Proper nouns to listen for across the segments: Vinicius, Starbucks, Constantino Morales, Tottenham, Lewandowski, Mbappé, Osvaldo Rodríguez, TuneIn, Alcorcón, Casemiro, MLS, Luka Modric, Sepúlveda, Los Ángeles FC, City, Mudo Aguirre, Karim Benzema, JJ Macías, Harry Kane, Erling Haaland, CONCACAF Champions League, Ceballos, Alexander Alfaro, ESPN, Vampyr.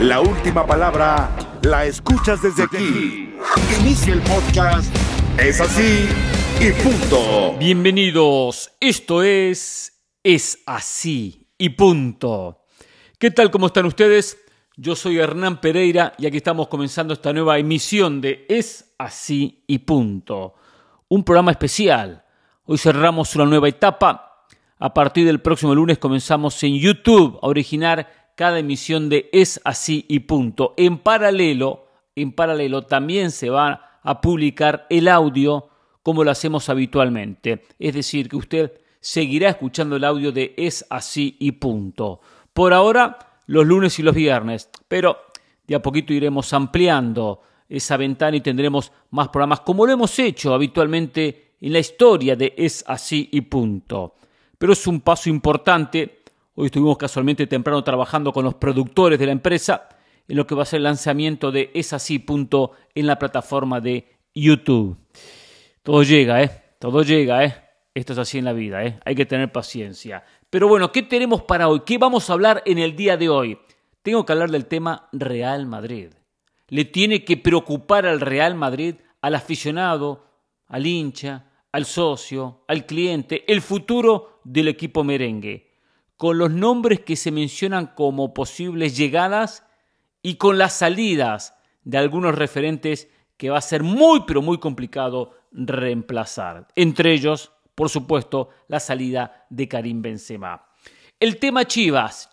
La última palabra la escuchas desde aquí. Inicia el podcast Es Así y Punto. Bienvenidos, esto Es Así y Punto. ¿Qué tal? ¿Cómo están ustedes? Yo soy Hernán Pereira y aquí estamos comenzando esta nueva emisión de Es Así y Punto. Un programa especial. Hoy cerramos una nueva etapa. A partir del próximo lunes comenzamos en YouTube a originar cada emisión de Es Así y Punto. En paralelo también se va a publicar el audio como lo hacemos habitualmente. Es decir, que usted seguirá escuchando el audio de Es Así y Punto. Por ahora, los lunes y los viernes. Pero de a poquito iremos ampliando esa ventana y tendremos más programas como lo hemos hecho habitualmente en la historia de Es Así y Punto. Pero es un paso importante. Hoy estuvimos casualmente temprano trabajando con los productores de la empresa en lo que va a ser el lanzamiento de Es Así Punto en la plataforma de YouTube. Todo llega. Esto es así en la vida, Hay que tener paciencia. Pero bueno, ¿qué tenemos para hoy? ¿Qué vamos a hablar en el día de hoy? Tengo que hablar del tema Real Madrid. Le tiene que preocupar al Real Madrid, al aficionado, al hincha, al socio, al cliente, el futuro del equipo merengue, con los nombres que se mencionan como posibles llegadas y con las salidas de algunos referentes que va a ser muy, pero muy complicado reemplazar. Entre ellos, por supuesto, la salida de Karim Benzema. El tema Chivas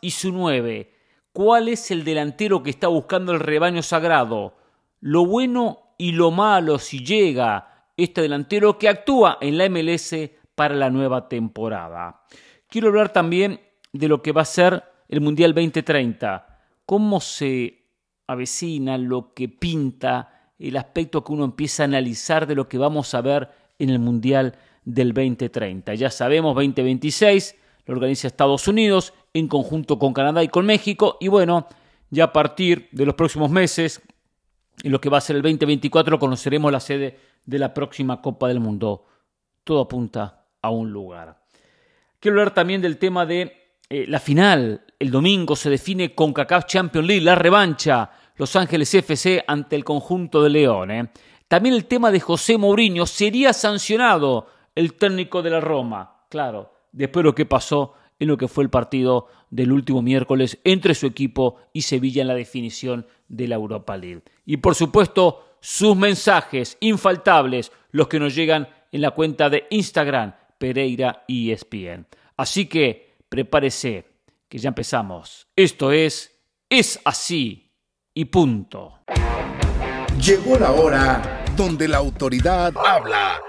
y su 9. ¿Cuál es el delantero que está buscando el rebaño sagrado? Lo bueno y lo malo si llega este delantero que actúa en la MLS para la nueva temporada. Quiero hablar también de lo que va a ser el Mundial 2030. Cómo se avecina, lo que pinta, el aspecto que uno empieza a analizar de lo que vamos a ver en el Mundial del 2030. Ya sabemos, 2026, lo organiza Estados Unidos en conjunto con Canadá y con México. Y bueno, ya a partir de los próximos meses, en lo que va a ser el 2024, conoceremos la sede de la próxima Copa del Mundo. Todo apunta a un lugar. Quiero hablar también del tema de la final. El domingo se define CONCACAF Champions League, la revancha. Los Ángeles FC ante el conjunto de León. También el tema de José Mourinho. Sería sancionado el técnico de la Roma. Claro, después de lo que pasó en lo que fue el partido del último miércoles entre su equipo y Sevilla en la definición de la Europa League. Y por supuesto, sus mensajes infaltables, los que nos llegan en la cuenta de Instagram, Pereira y ESPN. Así que prepárese, que ya empezamos. Esto Es Así y Punto. Llegó la hora donde la autoridad habla.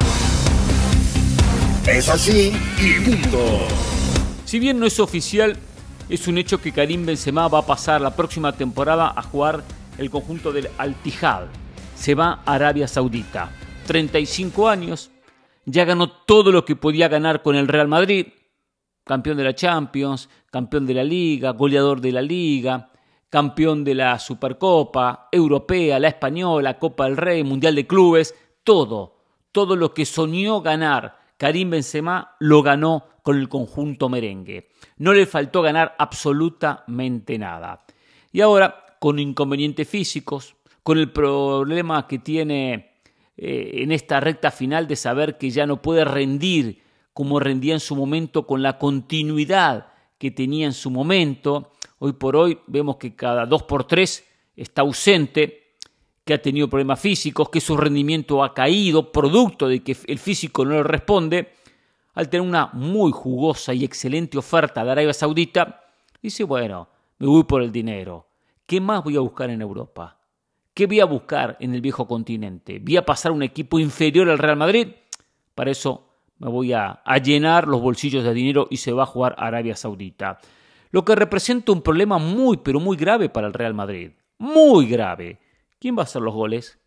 Es así y punto. Si bien no es oficial, es un hecho que Karim Benzema va a pasar la próxima temporada a jugar el conjunto del Al Hilal. Se va a Arabia Saudita. 35 años. Ya ganó todo lo que podía ganar con el Real Madrid. Campeón de la Champions, campeón de la Liga, goleador de la Liga, campeón de la Supercopa Europea, la Española, Copa del Rey, Mundial de Clubes. Todo lo que soñó ganar Karim Benzema lo ganó con el conjunto merengue. No le faltó ganar absolutamente nada. Y ahora, con inconvenientes físicos, con el problema que tiene en esta recta final de saber que ya no puede rendir como rendía en su momento, con la continuidad que tenía en su momento. Hoy por hoy vemos que cada 2x3 está ausente, que ha tenido problemas físicos, que su rendimiento ha caído, producto de que el físico no le responde. Al tener una muy jugosa y excelente oferta de Arabia Saudita, dice, bueno, me voy por el dinero. ¿Qué más voy a buscar en Europa? ¿Qué voy a buscar en el viejo continente? ¿Voy a pasar un equipo inferior al Real Madrid? Para eso me voy a llenar los bolsillos de dinero y se va a jugar a Arabia Saudita. Lo que representa un problema muy, pero muy grave para el Real Madrid. Muy grave. ¿Quién va a hacer los goles?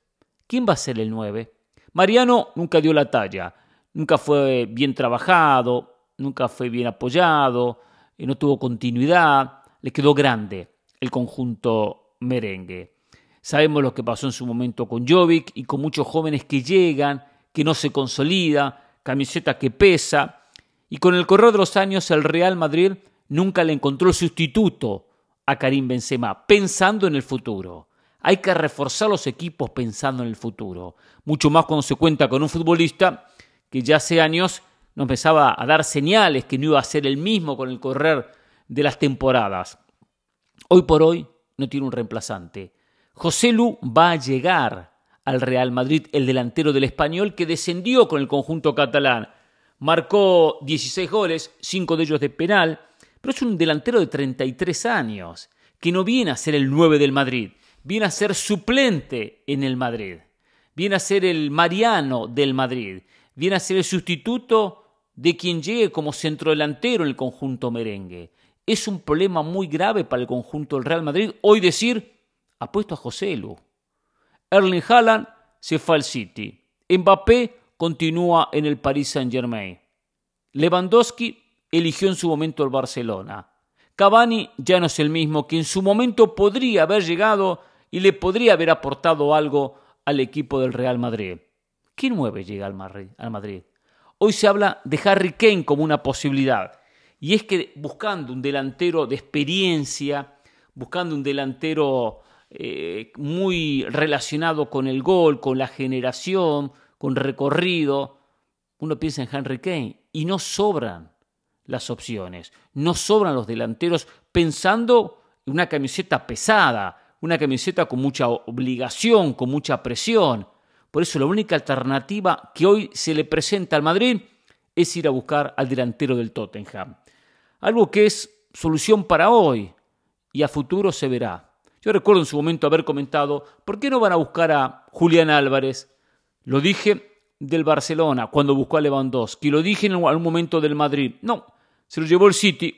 ¿Quién va a ser el 9? Mariano nunca dio la talla. Nunca fue bien trabajado. Nunca fue bien apoyado. No tuvo continuidad. Le quedó grande el conjunto merengue. Sabemos lo que pasó en su momento con Jovic y con muchos jóvenes que llegan, que no se consolida, camiseta que pesa. Y con el correr de los años el Real Madrid nunca le encontró sustituto a Karim Benzema pensando en el futuro. Hay que reforzar los equipos pensando en el futuro. Mucho más cuando se cuenta con un futbolista que ya hace años nos empezaba a dar señales que no iba a ser el mismo con el correr de las temporadas. Hoy por hoy no tiene un reemplazante. Joselu va a llegar al Real Madrid, el delantero del Español que descendió con el conjunto catalán. Marcó 16 goles, 5 de ellos de penal, pero es un delantero de 33 años que no viene a ser el 9 del Madrid, viene a ser suplente en el Madrid, viene a ser el Mariano del Madrid, viene a ser el sustituto de quien llegue como centrodelantero en el conjunto merengue. Es un problema muy grave para el conjunto del Real Madrid hoy decir, apuesto a Joselu. Erling Haaland se fue al City. Mbappé continúa en el Paris Saint-Germain. Lewandowski eligió en su momento el Barcelona. Cavani ya no es el mismo que en su momento podría haber llegado y le podría haber aportado algo al equipo del Real Madrid. ¿Qué 9 llega al Madrid? Hoy se habla de Harry Kane como una posibilidad. Y es que buscando un delantero de experiencia, buscando un delantero muy relacionado con el gol, con la generación, con recorrido, uno piensa en Harry Kane y no sobran las opciones, no sobran los delanteros pensando en una camiseta pesada, una camiseta con mucha obligación, con mucha presión. Por eso la única alternativa que hoy se le presenta al Madrid es ir a buscar al delantero del Tottenham. Algo que es solución para hoy y a futuro se verá. Yo recuerdo en su momento haber comentado, ¿por qué no van a buscar a Julián Álvarez? Lo dije del Barcelona cuando buscó a Lewandowski, lo dije en algún momento del Madrid. No, se lo llevó el City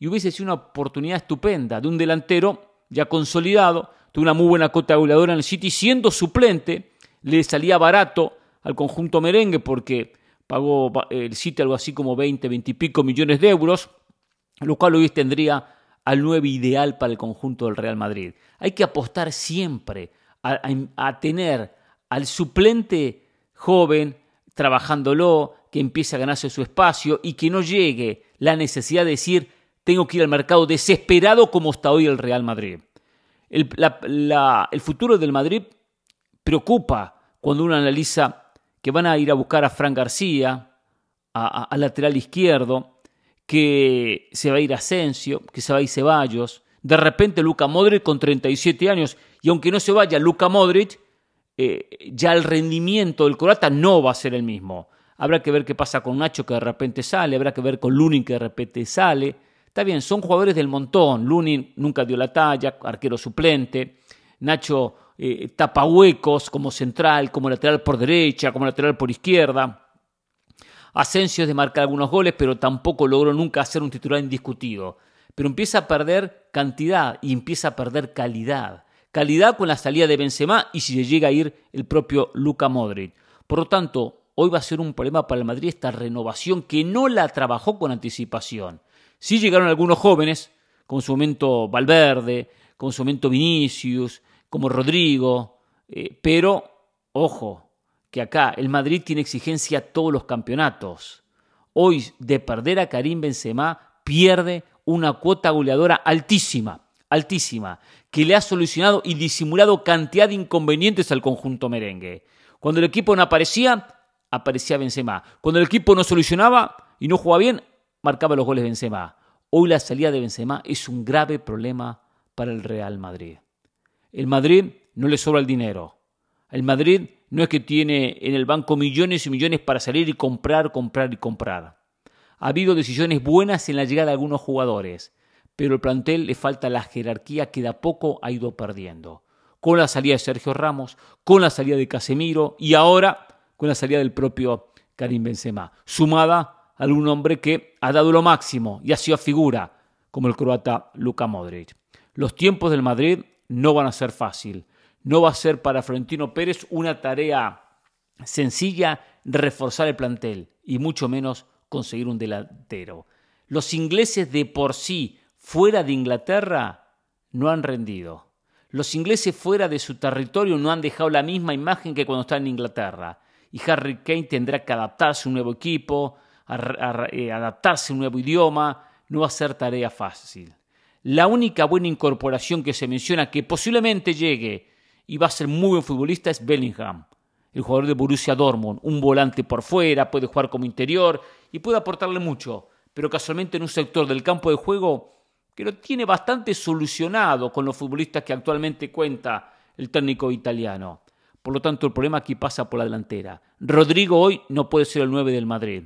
y hubiese sido una oportunidad estupenda de un delantero ya consolidado, tuvo una muy buena cota goleadora en el City, siendo suplente, le salía barato al conjunto merengue porque pagó el City algo así como 20 y pico millones de euros, lo cual hoy tendría al 9 ideal para el conjunto del Real Madrid. Hay que apostar siempre a tener al suplente joven, trabajándolo, que empiece a ganarse su espacio y que no llegue la necesidad de decir tengo que ir al mercado desesperado como está hoy el Real Madrid. El futuro del Madrid preocupa cuando uno analiza que van a ir a buscar a Fran García, al lateral izquierdo, que se va a ir Asensio, que se va a ir Ceballos, de repente Luka Modric con 37 años y aunque no se vaya Luka Modric, ya el rendimiento del croata no va a ser el mismo. Habrá que ver qué pasa con Nacho, que de repente sale. Habrá que ver con Lunin, que de repente sale. Está bien, son jugadores del montón. Lunin nunca dio la talla, arquero suplente. Nacho tapa huecos como central, como lateral por derecha, como lateral por izquierda. Asensio es de marcar algunos goles, pero tampoco logró nunca hacer un titular indiscutido. Pero empieza a perder cantidad y empieza a perder calidad. Calidad con la salida de Benzema y si le llega a ir el propio Luka Modric. Por lo tanto, hoy va a ser un problema para el Madrid esta renovación que no la trabajó con anticipación. Sí llegaron algunos jóvenes, como en su momento Valverde, como en su momento Vinicius, como Rodrigo, pero, ojo, que acá el Madrid tiene exigencia a todos los campeonatos. Hoy, de perder a Karim Benzema, pierde una cuota goleadora altísima, que le ha solucionado y disimulado cantidad de inconvenientes al conjunto merengue. Cuando el equipo no aparecía Benzema. Cuando el equipo no solucionaba y no jugaba bien, marcaba los goles Benzema. Hoy la salida de Benzema es un grave problema para el Real Madrid. El Madrid no le sobra el dinero. El Madrid no es que tiene en el banco millones y millones para salir y comprar. Ha habido decisiones buenas en la llegada de algunos jugadores, pero al plantel le falta la jerarquía que de a poco ha ido perdiendo. Con la salida de Sergio Ramos, con la salida de Casemiro y ahora con la salida del propio Karim Benzema. Sumada a algún hombre que ha dado lo máximo y ha sido figura como el croata Luka Modric. Los tiempos del Madrid no van a ser fácil. No va a ser para Florentino Pérez una tarea sencilla reforzar el plantel y mucho menos conseguir un delantero. Los ingleses de por sí fuera de Inglaterra no han rendido. Los ingleses fuera de su territorio no han dejado la misma imagen que cuando están en Inglaterra. Y Harry Kane tendrá que adaptarse a un nuevo equipo, adaptarse a un nuevo idioma. No va a ser tarea fácil. La única buena incorporación que se menciona que posiblemente llegue y va a ser muy buen futbolista es Bellingham, el jugador de Borussia Dortmund, un volante por fuera, puede jugar como interior y puede aportarle mucho, pero casualmente en un sector del campo de juego que lo tiene bastante solucionado con los futbolistas que actualmente cuenta el técnico italiano. Por lo tanto, el problema aquí pasa por la delantera. Rodrigo hoy no puede ser el 9 del Madrid.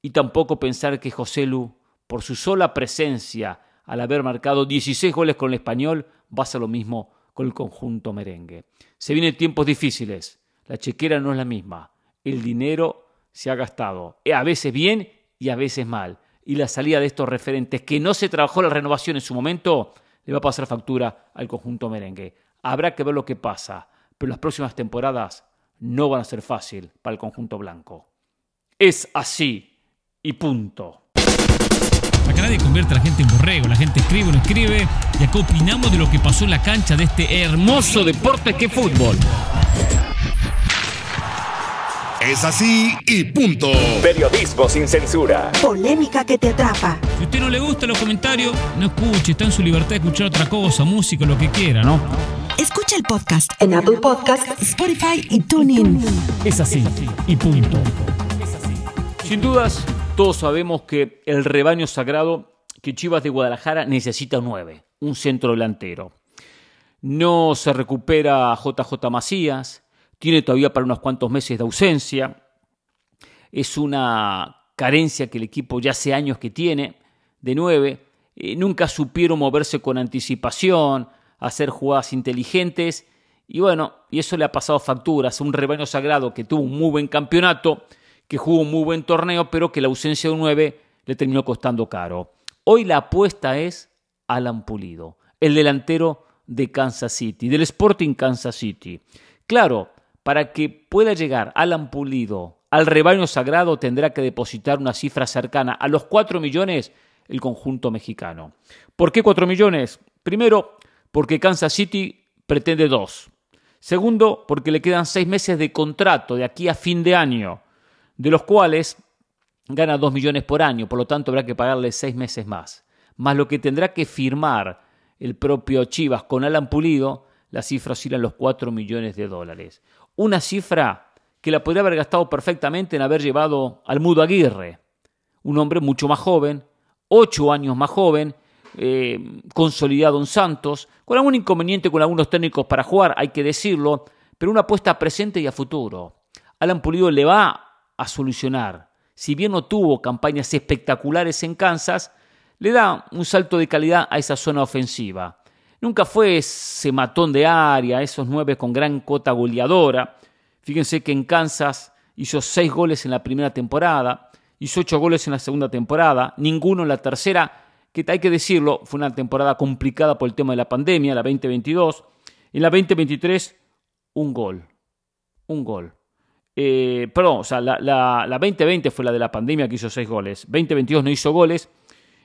Y tampoco pensar que Joselu, por su sola presencia, al haber marcado 16 goles con el Español, va a ser lo mismo con el conjunto merengue. Se vienen tiempos difíciles. La chequera no es la misma. El dinero se ha gastado, a veces bien y a veces mal. Y la salida de estos referentes, que no se trabajó la renovación en su momento, le va a pasar factura al conjunto merengue. Habrá que ver lo que pasa, pero las próximas temporadas no van a ser fácil para el conjunto blanco. Es así y punto. Acá nadie convierte a la gente en borrego, la gente escribe o no escribe, y acá opinamos de lo que pasó en la cancha de este hermoso deporte que es fútbol. Es así y punto. Periodismo sin censura. Polémica que te atrapa. Si a usted no le gustan los comentarios, no escuche, está en su libertad de escuchar otra cosa, música, lo que quiera, ¿no? Escucha el podcast en Apple Podcasts, Spotify y TuneIn. Es así y punto. Sin dudas, todos sabemos que el rebaño sagrado, que Chivas de Guadalajara necesita un 9, un centro delantero. No se recupera JJ Macías, tiene todavía para unos cuantos meses de ausencia. Es una carencia que el equipo ya hace años que tiene, de 9. Nunca supieron moverse con anticipación, hacer jugadas inteligentes. Y bueno, y eso le ha pasado facturas. Un rebaño sagrado que tuvo un muy buen campeonato, que jugó un muy buen torneo, pero que la ausencia de un 9 le terminó costando caro. Hoy la apuesta es Alan Pulido, el delantero de Kansas City, del Sporting Kansas City. Claro, para que pueda llegar Alan Pulido al rebaño sagrado tendrá que depositar una cifra cercana a los 4 millones el conjunto mexicano. ¿Por qué 4 millones? Primero, porque Kansas City pretende 2. Segundo, porque le quedan 6 meses de contrato de aquí a fin de año, de los cuales gana 2 millones por año. Por lo tanto, habrá que pagarle 6 meses más. Más lo que tendrá que firmar el propio Chivas con Alan Pulido, la cifra oscila en los 4 millones de dólares. Una cifra que la podría haber gastado perfectamente en haber llevado al Mudo Aguirre, un hombre mucho más joven, 8 años más joven, consolidado en Santos, con algún inconveniente con algunos técnicos para jugar, hay que decirlo, pero una apuesta presente y a futuro. Alan Pulido le va a solucionar. Si bien no tuvo campañas espectaculares en Kansas, le da un salto de calidad a esa zona ofensiva. Nunca fue ese matón de área, esos 9 con gran cuota goleadora. Fíjense que en Kansas hizo 6 goles en la primera temporada, hizo 8 goles en la segunda temporada, ninguno en la tercera, que hay que decirlo, fue una temporada complicada por el tema de la pandemia, la 2022. En la 2023, un gol. La 2020 fue la de la pandemia que hizo 6 goles. 2022 no hizo goles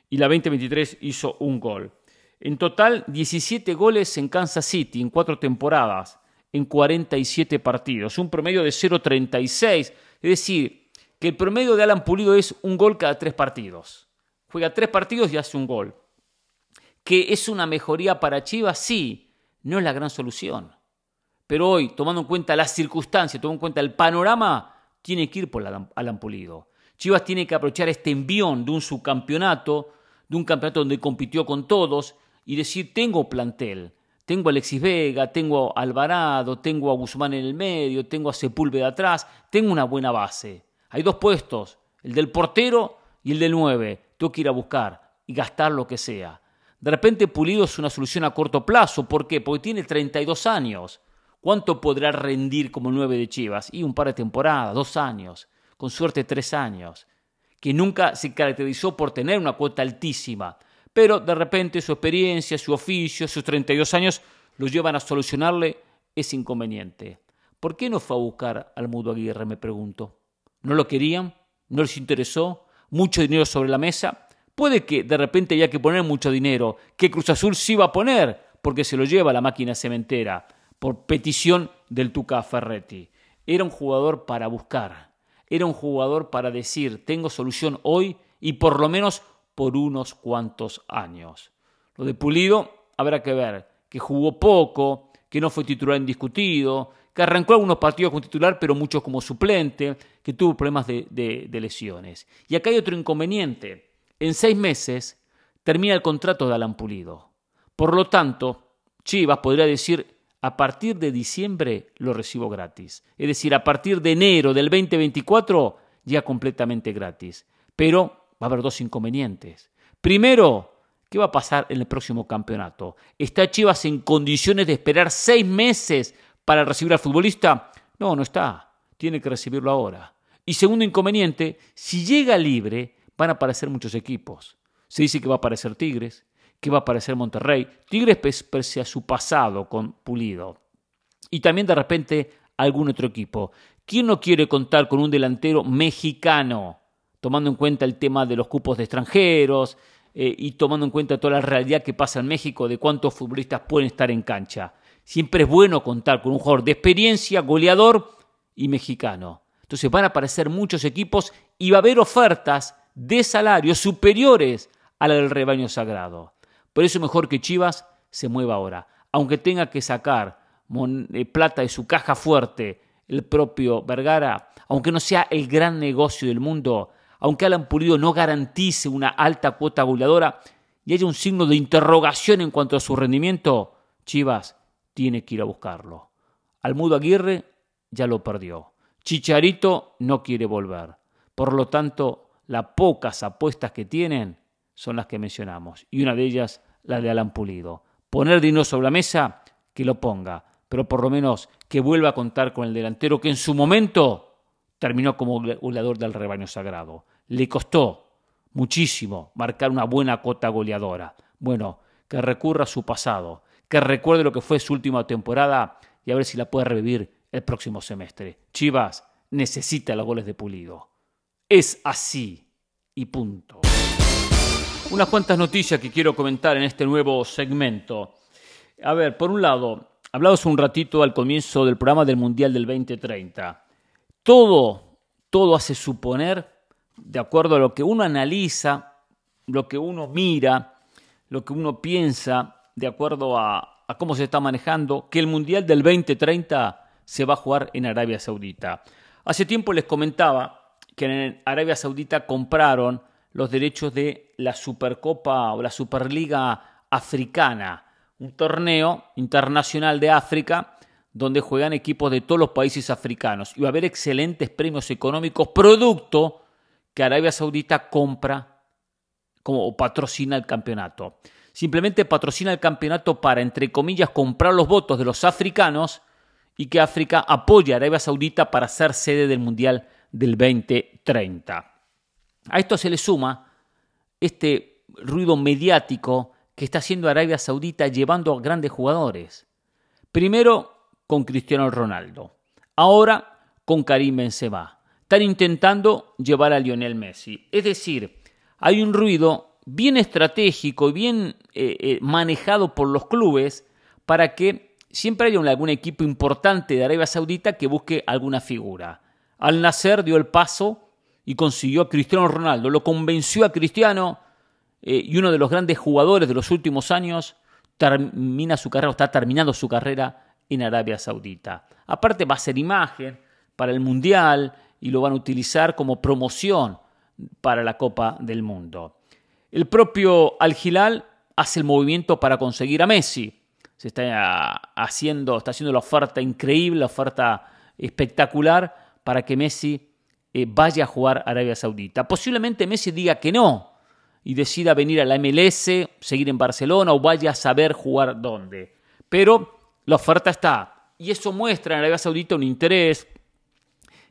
y la 2023 hizo un gol. En total, 17 goles en Kansas City en 4 temporadas, en 47 partidos. Un promedio de 0.36. Es decir, que el promedio de Alan Pulido es un gol cada 3 partidos. Juega 3 partidos y hace un gol. ¿Que es una mejoría para Chivas? Sí, no es la gran solución. Pero hoy, tomando en cuenta las circunstancias, tomando en cuenta el panorama, tiene que ir por Alan Pulido. Chivas tiene que aprovechar este envión de un subcampeonato, donde compitió con todos, y decir, tengo plantel, tengo a Alexis Vega, tengo a Alvarado, tengo a Guzmán en el medio, tengo a Sepúlveda atrás, tengo una buena base. Hay 2 puestos, el del portero y el del 9. Tengo que ir a buscar y gastar lo que sea. De repente Pulido es una solución a corto plazo. ¿Por qué? Porque tiene 32 años. ¿Cuánto podrá rendir como 9 de Chivas? Y un par de temporadas, 2 años, con suerte 3 años. Que nunca se caracterizó por tener una cuota altísima. Pero de repente su experiencia, su oficio, sus 32 años lo llevan a solucionarle ese inconveniente. ¿Por qué no fue a buscar al Mudo Aguirre, me pregunto? ¿No lo querían? ¿No les interesó? ¿Mucho dinero sobre la mesa? Puede que de repente haya que poner mucho dinero, que Cruz Azul sí va a poner, porque se lo lleva la máquina cementera, por petición del Tuca Ferretti. Era un jugador para buscar. Era un jugador para decir, tengo solución hoy y por lo menos por unos cuantos años. Lo de Pulido habrá que ver, que jugó poco, que no fue titular indiscutido, que arrancó algunos partidos como titular, pero muchos como suplente, que tuvo problemas de lesiones. Y acá hay otro inconveniente. En 6 meses termina el contrato de Alan Pulido. Por lo tanto, Chivas podría decir, a partir de diciembre lo recibo gratis. Es decir, a partir de enero del 2024 ya completamente gratis. Pero va a haber dos inconvenientes. Primero, ¿qué va a pasar en el próximo campeonato? ¿Está Chivas en condiciones de esperar 6 meses para recibir al futbolista? No, no está. Tiene que recibirlo ahora. Y segundo inconveniente, si llega libre, van a aparecer muchos equipos. Se dice que va a aparecer Tigres, que va a aparecer Monterrey. Tigres pese a su pasado con Pulido. Y también de repente algún otro equipo. ¿Quién no quiere contar con un delantero mexicano? Tomando en cuenta el tema de los cupos de extranjeros y tomando en cuenta toda la realidad que pasa en México de cuántos futbolistas pueden estar en cancha. Siempre es bueno contar con un jugador de experiencia, goleador y mexicano. Entonces van a aparecer muchos equipos y va a haber ofertas de salarios superiores a la del Rebaño Sagrado. Por eso es mejor que Chivas se mueva ahora. Aunque tenga que sacar plata de su caja fuerte el propio Vergara, aunque no sea el gran negocio del mundo, aunque Alan Pulido no garantice una alta cuota goleadora y haya un signo de interrogación en cuanto a su rendimiento, Chivas tiene que ir a buscarlo. Al Mudo Aguirre ya lo perdió. Chicharito no quiere volver. Por lo tanto, las pocas apuestas que tienen son las que mencionamos. Y una de ellas, la de Alan Pulido. Poner dinero sobre la mesa, que lo ponga. Pero por lo menos que vuelva a contar con el delantero que en su momento terminó como goleador del Rebaño Sagrado. Le costó muchísimo marcar una buena cuota goleadora. Bueno, que recurra a su pasado, que recuerde lo que fue su última temporada y a ver si la puede revivir el próximo semestre. Chivas necesita los goles de Pulido. Es así y punto. Unas cuantas noticias que quiero comentar en este nuevo segmento. A ver, por un lado, hablamos un ratito al comienzo del programa del Mundial del 2030. Todo hace suponer, de acuerdo a lo que uno analiza, lo que uno mira, lo que uno piensa, de acuerdo a cómo se está manejando, que el Mundial del 2030 se va a jugar en Arabia Saudita. Hace tiempo les comentaba que en Arabia Saudita compraron los derechos de la Supercopa o la Superliga Africana, un torneo internacional de África donde juegan equipos de todos los países africanos. Y va a haber excelentes premios económicos, producto que Arabia Saudita compra o patrocina el campeonato. Simplemente patrocina el campeonato para, entre comillas, comprar los votos de los africanos y que África apoye a Arabia Saudita para ser sede del Mundial del 2030. A esto se le suma este ruido mediático que está haciendo Arabia Saudita llevando a grandes jugadores. Primero con Cristiano Ronaldo, ahora con Karim Benzema. Están intentando llevar a Lionel Messi. Es decir, hay un ruido bien estratégico y bien manejado por los clubes para que siempre haya algún equipo importante de Arabia Saudita que busque alguna figura. Al Nassr dio el paso y consiguió a Cristiano Ronaldo, lo convenció a Cristiano, y uno de los grandes jugadores de los últimos años termina su carrera, o está terminando su carrera en Arabia Saudita. Aparte va a ser imagen para el Mundial y lo van a utilizar como promoción para la Copa del Mundo. El propio Al Hilal hace el movimiento para conseguir a Messi. Se está haciendo la oferta increíble, la oferta espectacular para que Messi vaya a jugar a Arabia Saudita. Posiblemente Messi diga que no y decida venir a la MLS, seguir en Barcelona o vaya a saber jugar dónde. Pero la oferta está. Y eso muestra en Arabia Saudita un interés,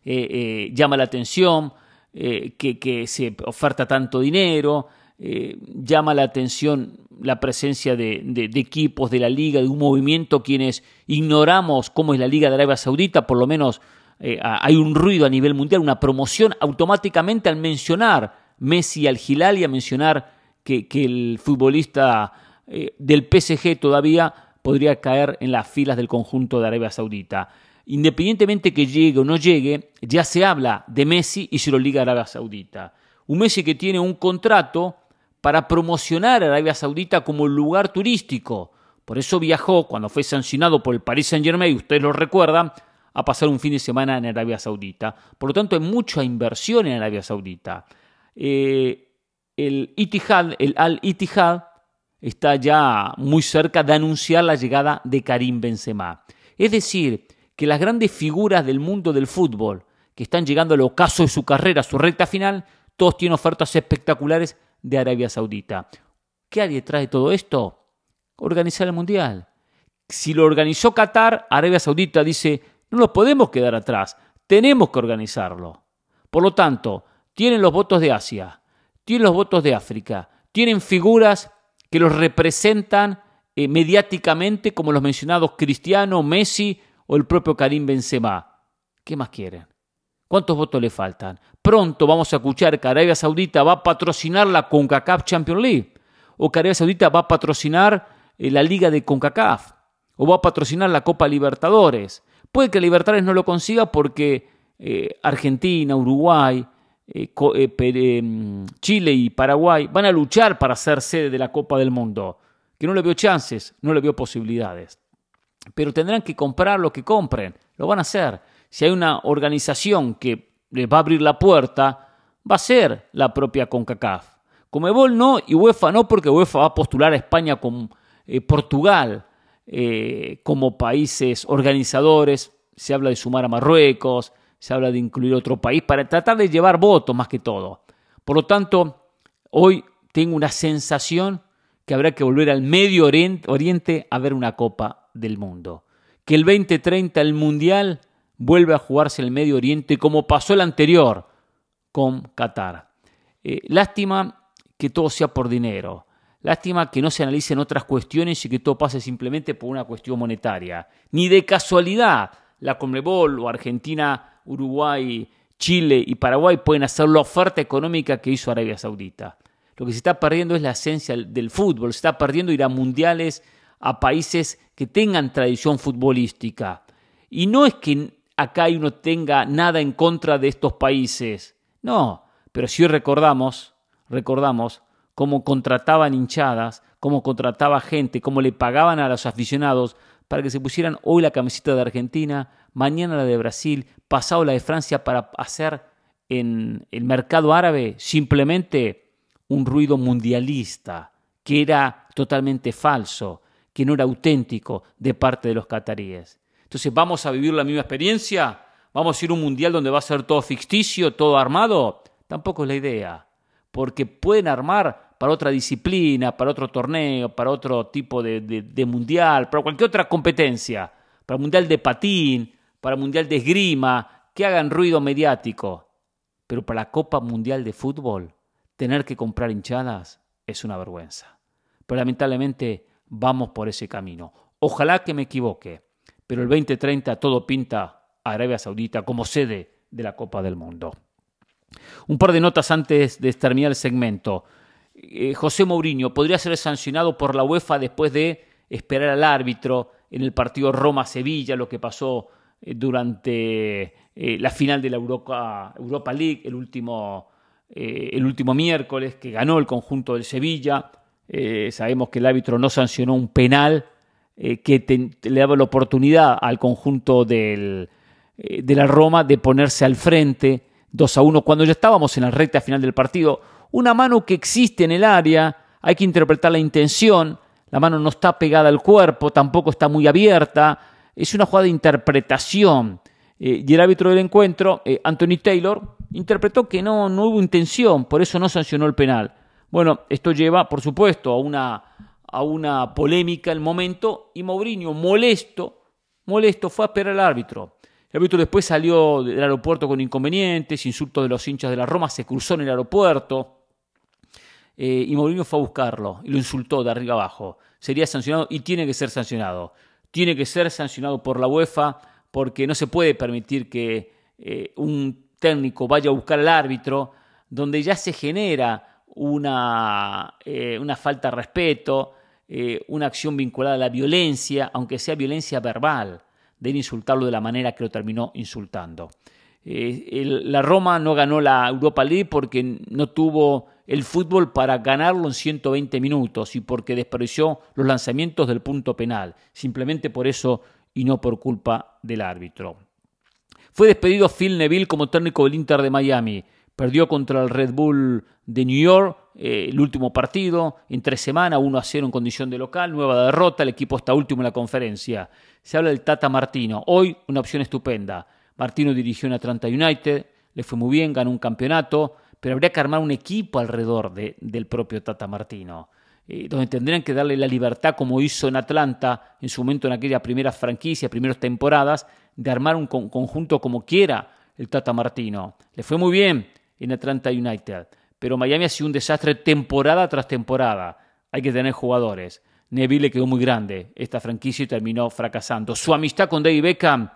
llama la atención que se oferta tanto dinero, llama la atención la presencia de equipos de la Liga, de un movimiento quienes ignoramos cómo es la Liga de Arabia Saudita, por lo menos hay un ruido a nivel mundial, una promoción automáticamente al mencionar Messi al Hilal y a mencionar que el futbolista del PSG todavía podría caer en las filas del conjunto de Arabia Saudita. Independientemente que llegue o no llegue, ya se habla de Messi y se lo liga a Arabia Saudita. Un Messi que tiene un contrato para promocionar a Arabia Saudita como lugar turístico. Por eso viajó, cuando fue sancionado por el Paris Saint-Germain, ustedes lo recuerdan, a pasar un fin de semana en Arabia Saudita. Por lo tanto, hay mucha inversión en Arabia Saudita. El Al Ittihad está ya muy cerca de anunciar la llegada de Karim Benzema. Es decir, que las grandes figuras del mundo del fútbol que están llegando al ocaso de su carrera, su recta final, todos tienen ofertas espectaculares de Arabia Saudita. ¿Qué hay detrás de todo esto? Organizar el Mundial. Si lo organizó Qatar, Arabia Saudita dice, no nos podemos quedar atrás, tenemos que organizarlo. Por lo tanto, tienen los votos de Asia, tienen los votos de África, tienen figuras que los representan mediáticamente, como los mencionados Cristiano, Messi o el propio Karim Benzema. ¿Qué más quieren? ¿Cuántos votos le faltan? Pronto vamos a escuchar que Arabia Saudita va a patrocinar la CONCACAF Champions League, o que Arabia Saudita va a patrocinar la Liga de CONCACAF, o va a patrocinar la Copa Libertadores. Puede que Libertadores no lo consiga porque Argentina, Uruguay, Chile y Paraguay van a luchar para ser sede de la Copa del Mundo, que no le veo chances, no le veo posibilidades. Pero tendrán que comprar lo que compren, lo van a hacer. Si hay una organización que les va a abrir la puerta, va a ser la propia CONCACAF. Conmebol no y UEFA no, porque UEFA va a postular a España con Portugal como países organizadores. Se habla de sumar a Marruecos, se habla de incluir otro país para tratar de llevar votos más que todo. Por lo tanto, hoy tengo una sensación que habrá que volver al Medio Oriente a ver una Copa del Mundo. Que el 2030 el Mundial vuelve a jugarse en el Medio Oriente como pasó el anterior con Qatar. Lástima que todo sea por dinero. Lástima que no se analicen otras cuestiones y que todo pase simplemente por una cuestión monetaria. Ni de casualidad la Conmebol o Argentina, Uruguay, Chile y Paraguay pueden hacer la oferta económica que hizo Arabia Saudita. Lo que se está perdiendo es la esencia del fútbol. Se está perdiendo ir a mundiales, a países que tengan tradición futbolística. Y no es que acá uno tenga nada en contra de estos países. No, pero sí recordamos cómo contrataban hinchadas, cómo contrataba gente, cómo le pagaban a los aficionados para que se pusieran hoy la camiseta de Argentina, mañana la de Brasil, pasado la de Francia, para hacer en el mercado árabe simplemente un ruido mundialista que era totalmente falso, que no era auténtico de parte de los cataríes. Entonces, ¿vamos a vivir la misma experiencia? ¿Vamos a ir a un mundial donde va a ser todo ficticio, todo armado? Tampoco es la idea. Porque pueden armar para otra disciplina, para otro torneo, para otro tipo de mundial, para cualquier otra competencia, para mundial de patín, para mundial de esgrima, que hagan ruido mediático. Pero para la Copa Mundial de Fútbol, tener que comprar hinchadas es una vergüenza. Pero lamentablemente vamos por ese camino. Ojalá que me equivoque, pero el 2030 todo pinta a Arabia Saudita como sede de la Copa del Mundo. Un par de notas antes de terminar el segmento. José Mourinho podría ser sancionado por la UEFA después de esperar al árbitro en el partido Roma-Sevilla, lo que pasó durante la final de la Europa League, el último miércoles, que ganó el conjunto del Sevilla. Sabemos que el árbitro no sancionó un penal que le daba la oportunidad al conjunto de la Roma de ponerse al frente 2-1, cuando ya estábamos en la recta final del partido. Una mano que existe en el área, hay que interpretar la intención, la mano no está pegada al cuerpo, tampoco está muy abierta, es una jugada de interpretación. Y el árbitro del encuentro, Anthony Taylor, interpretó que no hubo intención, por eso no sancionó el penal. Bueno, esto lleva, por supuesto, a una polémica el momento, y Mourinho, molesto, fue a esperar al árbitro. El árbitro después salió del aeropuerto con inconvenientes, insultos de los hinchas de la Roma, se cruzó en el aeropuerto y Mourinho fue a buscarlo y lo insultó de arriba abajo. Sería sancionado y tiene que ser sancionado. Tiene que ser sancionado por la UEFA porque no se puede permitir que un técnico vaya a buscar al árbitro donde ya se genera una falta de respeto, una acción vinculada a la violencia, aunque sea violencia verbal, de insultarlo de la manera que lo terminó insultando. La Roma no ganó la Europa League porque no tuvo el fútbol para ganarlo en 120 minutos y porque desperdició los lanzamientos del punto penal, simplemente por eso y no por culpa del árbitro. Fue despedido Phil Neville como técnico del Inter de Miami. Perdió contra el Red Bull de New York el último partido, entre semana, 1-0 en condición de local, nueva derrota, el equipo está último en la conferencia. Se habla del Tata Martino, hoy una opción estupenda. Martino dirigió en Atlanta United, le fue muy bien, ganó un campeonato, pero habría que armar un equipo alrededor del propio Tata Martino, donde tendrían que darle la libertad, como hizo en Atlanta, en su momento en aquellas primeras franquicias, primeras temporadas, de armar un conjunto como quiera el Tata Martino. Le fue muy bien en Atlanta United, pero Miami ha sido un desastre temporada tras temporada. Hay que tener jugadores. Neville le quedó muy grande esta franquicia y terminó fracasando. Su amistad con David Beckham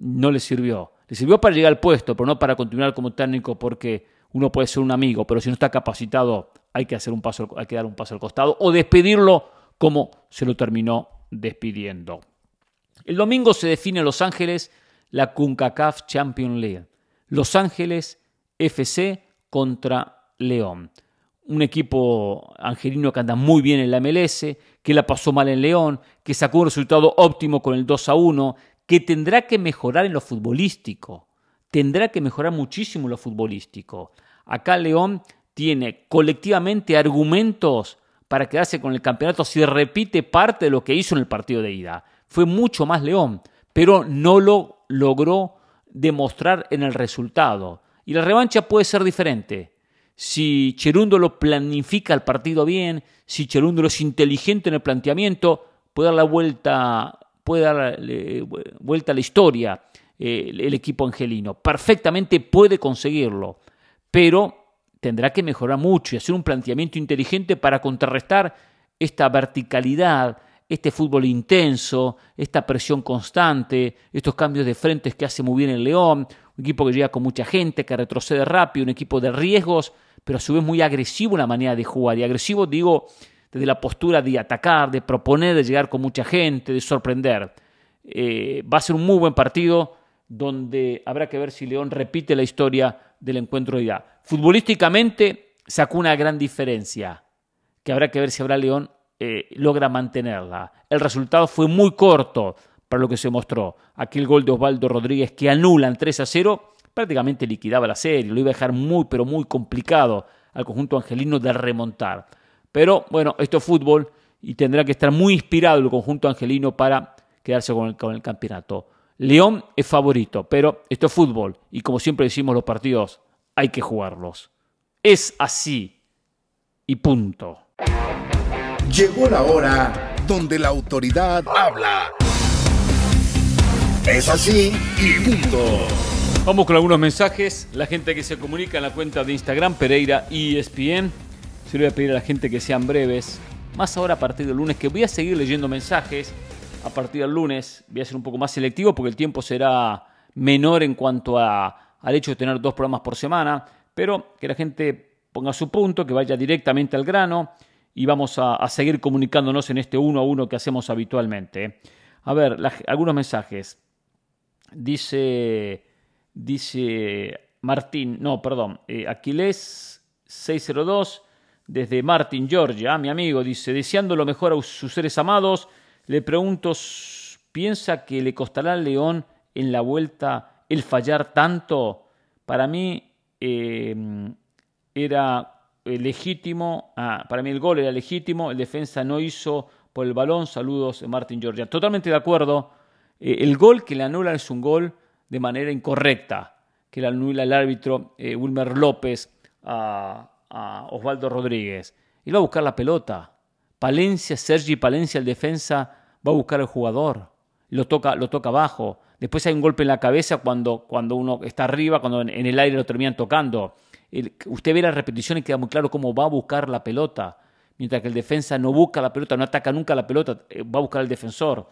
no le sirvió. Le sirvió para llegar al puesto, pero no para continuar como técnico, porque uno puede ser un amigo, pero si no está capacitado hay que dar un paso al costado o despedirlo como se lo terminó despidiendo. El domingo se define en Los Ángeles la CONCACAF Champions League. Los Ángeles FC contra León. Un equipo angelino que anda muy bien en la MLS, que la pasó mal en León, que sacó un resultado óptimo con el 2-1, que tendrá que mejorar en lo futbolístico. Tendrá que mejorar muchísimo en lo futbolístico. Acá León tiene colectivamente argumentos para quedarse con el campeonato si repite parte de lo que hizo en el partido de ida. Fue mucho más León, pero no lo logró demostrar en el resultado. Y la revancha puede ser diferente. Si Cherúndolo planifica el partido bien, si Cherúndolo es inteligente en el planteamiento, puede darle vuelta a la historia el equipo angelino. Perfectamente puede conseguirlo, pero tendrá que mejorar mucho y hacer un planteamiento inteligente para contrarrestar esta verticalidad, este fútbol intenso, esta presión constante, estos cambios de frentes que hace muy bien el León. Un equipo que llega con mucha gente, que retrocede rápido, un equipo de riesgos, pero a su vez muy agresivo en la manera de jugar. Y agresivo, digo, desde la postura de atacar, de proponer, de llegar con mucha gente, de sorprender. Va a ser un muy buen partido donde habrá que ver si León repite la historia del encuentro de ida. Futbolísticamente sacó una gran diferencia, que habrá que ver si León logra mantenerla. El resultado fue muy corto para lo que se mostró. Aquel gol de Osvaldo Rodríguez que anulan 3-0, prácticamente liquidaba la serie, lo iba a dejar muy, pero muy complicado al conjunto angelino de remontar. Pero bueno, esto es fútbol y tendrá que estar muy inspirado el conjunto angelino para quedarse con el campeonato. León es favorito, pero esto es fútbol y como siempre decimos, los partidos hay que jugarlos. Es así y punto. Llegó la hora donde la autoridad habla. Es así y punto. Vamos con algunos mensajes. La gente que se comunica en la cuenta de Instagram, Pereira ESPN. Se lo voy a pedir a la gente que sean breves. Más ahora a partir del lunes, que voy a seguir leyendo mensajes. A partir del lunes voy a ser un poco más selectivo porque el tiempo será menor en cuanto al hecho de tener 2 programas por semana. Pero que la gente ponga su punto, que vaya directamente al grano. Y vamos a seguir comunicándonos en este 1 a 1 que hacemos habitualmente. A ver, algunos mensajes. Dice Martín, no, perdón, Aquiles 602, desde Martin, Georgia, mi amigo, dice, deseando lo mejor a sus seres amados, le pregunto, ¿piensa que le costará al León en la vuelta el fallar tanto? Para mí el gol era legítimo, el defensa no hizo por el balón, saludos Martin, Georgia. Totalmente de acuerdo. El gol que le anulan es un gol de manera incorrecta, que le anula el árbitro Wilmer López a Osvaldo Rodríguez. Él va a buscar la pelota. Sergi Palencia, el defensa, va a buscar al jugador. Lo toca abajo. Después hay un golpe en la cabeza cuando uno está arriba, cuando en el aire lo terminan tocando. Usted ve la repetición y queda muy claro cómo va a buscar la pelota. Mientras que el defensa no busca la pelota, no ataca nunca la pelota, va a buscar al defensor.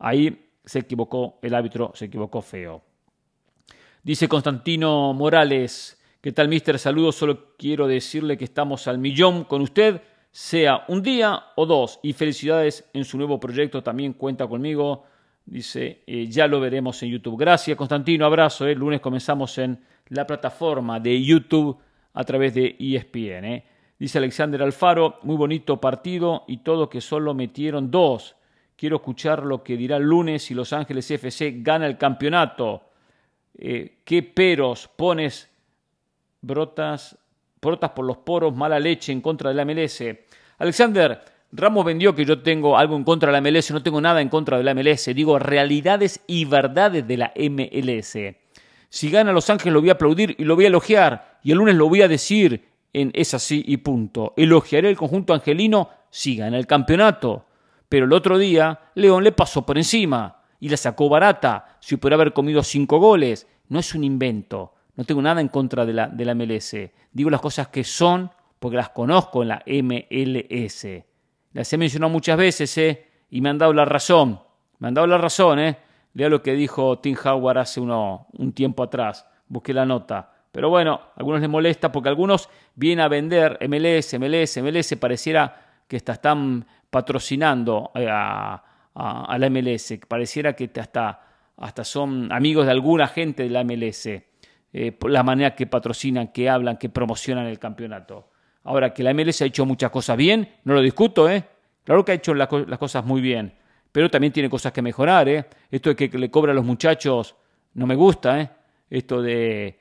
Ahí se equivocó el árbitro, se equivocó feo. Dice Constantino Morales, ¿qué tal, mister? Saludos, solo quiero decirle que estamos al millón con usted, sea un día o 2, y felicidades en su nuevo proyecto, también cuenta conmigo. Dice, ya lo veremos en YouTube. Gracias, Constantino. Abrazo. El lunes comenzamos en la plataforma de YouTube a través de ESPN. Dice Alexander Alfaro, muy bonito partido y todo que solo metieron 2. Quiero escuchar lo que dirá el lunes si Los Ángeles FC gana el campeonato. ¿Qué peros pones? Brotas por los poros, mala leche en contra de la MLS. Alexander, Ramos vendió que yo tengo algo en contra de la MLS. No tengo nada en contra de la MLS. Digo realidades y verdades de la MLS. Si gana Los Ángeles lo voy a aplaudir y lo voy a elogiar. Y el lunes lo voy a decir en Es Así y Punto. Elogiaré el conjunto angelino si gana el campeonato. Pero el otro día León le pasó por encima y la sacó barata. Si pudiera haber comido 5 goles. No es un invento. No tengo nada en contra de la MLS. Digo las cosas que son porque las conozco en la MLS. Las he mencionado muchas veces y me han dado la razón. Me han dado la razón. Lea lo que dijo Tim Howard hace un tiempo atrás. Busqué la nota. Pero bueno, a algunos les molesta porque algunos vienen a vender MLS. Pareciera que están patrocinando a la MLS. Pareciera que hasta son amigos de alguna gente de la MLS. Por la manera que patrocinan, que hablan, que promocionan el campeonato. Ahora, que la MLS ha hecho muchas cosas bien, no lo discuto, Claro que ha hecho las cosas muy bien, pero también tiene cosas que mejorar, Esto de que le cobra a los muchachos, no me gusta, Esto de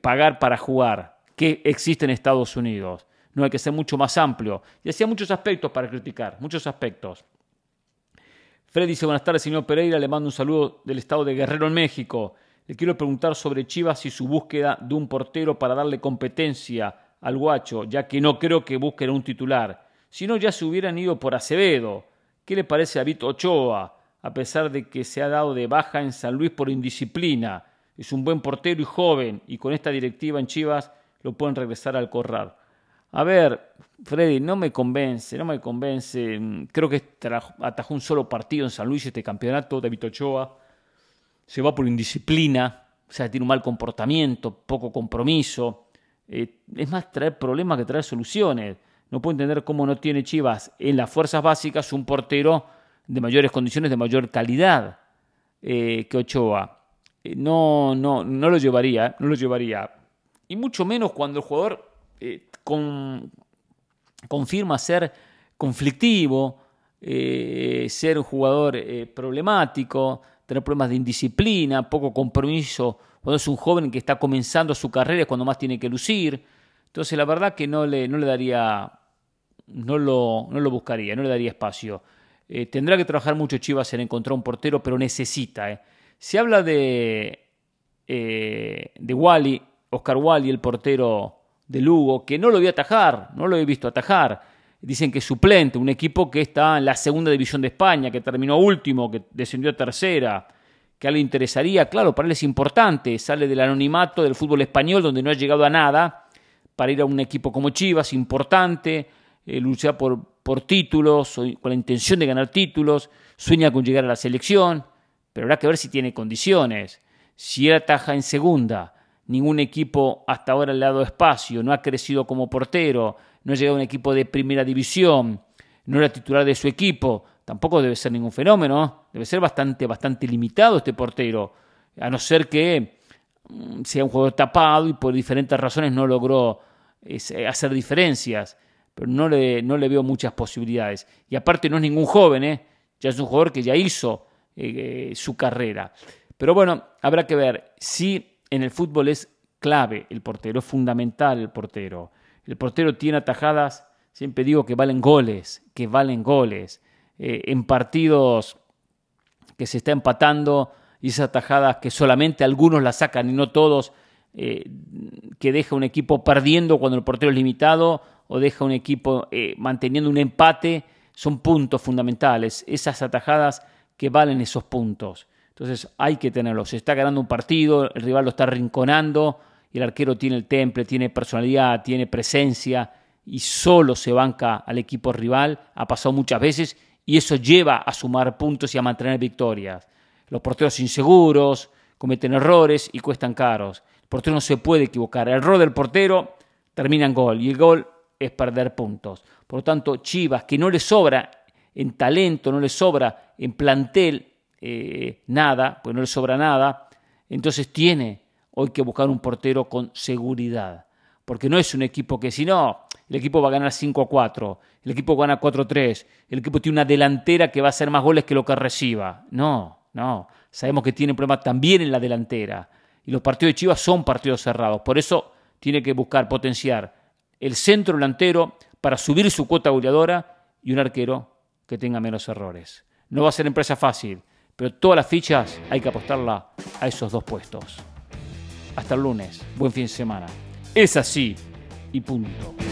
pagar para jugar, que existe en Estados Unidos. No hay que ser mucho más amplio. Y hacía muchos aspectos para criticar, muchos aspectos. Fred dice, buenas tardes, señor Pereira, le mando un saludo del estado de Guerrero, en México. Le quiero preguntar sobre Chivas y su búsqueda de un portero para darle competencia al Guacho, ya que no creo que busquen un titular. Si no, ya se hubieran ido por Acevedo. ¿Qué le parece a Vito Ochoa? A pesar de que se ha dado de baja en San Luis por indisciplina. Es un buen portero y joven, y con esta directiva en Chivas lo pueden regresar al corral. A ver, Freddy, no me convence. Creo que atajó un solo partido en San Luis este campeonato de Vito Ochoa. Se va por indisciplina, o sea, tiene un mal comportamiento, poco compromiso. Es más traer problemas que traer soluciones. No puedo entender cómo no tiene Chivas en las fuerzas básicas un portero de mayores condiciones, de mayor calidad que Ochoa. No lo llevaría, no lo llevaría. Y mucho menos cuando el jugador confirma ser conflictivo, ser un jugador problemático, tener problemas de indisciplina, poco compromiso. Cuando es un joven que está comenzando su carrera es cuando más tiene que lucir. Entonces, la verdad que no le daría, no lo buscaría, no le daría espacio. Tendrá que trabajar mucho Chivas en encontrar un portero, pero necesita. Se habla de Wally, Oscar Wally, el portero de Lugo, que no lo voy a atajar, no lo he visto atajar. Dicen que es suplente, un equipo que está en la segunda división de España, que terminó último, que descendió a tercera, que a él le interesaría. Claro, para él es importante, sale del anonimato del fútbol español, donde no ha llegado a nada, para ir a un equipo como Chivas, importante, lucha por títulos, con la intención de ganar títulos, sueña con llegar a la selección, pero habrá que ver si tiene condiciones. Si él ataja en segunda, ningún equipo hasta ahora le ha dado espacio, no ha crecido como portero, no ha llegado a un equipo de primera división, no era titular de su equipo, tampoco debe ser ningún fenómeno, debe ser bastante limitado este portero, a no ser que sea un jugador tapado y por diferentes razones no logró hacer diferencias, pero no le veo muchas posibilidades. Y aparte no es ningún joven, ya es un jugador que ya hizo su carrera. Pero bueno, habrá que ver si en el fútbol es clave el portero, es fundamental el portero. El portero tiene atajadas, siempre digo que valen goles, en partidos que se está empatando y esas atajadas que solamente algunos las sacan y no todos, que deja un equipo perdiendo cuando el portero es limitado o deja un equipo manteniendo un empate, son puntos fundamentales, esas atajadas que valen esos puntos. Entonces hay que tenerlos, se está ganando un partido, el rival lo está arrinconando, y el arquero tiene el temple, tiene personalidad, tiene presencia y solo se banca al equipo rival. Ha pasado muchas veces y eso lleva a sumar puntos y a mantener victorias. Los porteros inseguros cometen errores y cuestan caros. El portero no se puede equivocar. El error del portero termina en gol y el gol es perder puntos. Por lo tanto, Chivas, que no le sobra en talento, no le sobra en plantel, nada, pues no le sobra nada. Entonces tiene hoy que buscar un portero con seguridad, porque no es un equipo que si no, el equipo va a ganar 5-4, el equipo gana 4-3, el equipo tiene una delantera que va a hacer más goles que lo que reciba. No, no, sabemos que tiene problemas también en la delantera y los partidos de Chivas son partidos cerrados, por eso tiene que buscar potenciar el centro delantero para subir su cuota goleadora y un arquero que tenga menos errores. No va a ser empresa fácil, pero todas las fichas hay que apostarla a esos dos puestos. Hasta el lunes, buen fin de semana. Es así y punto.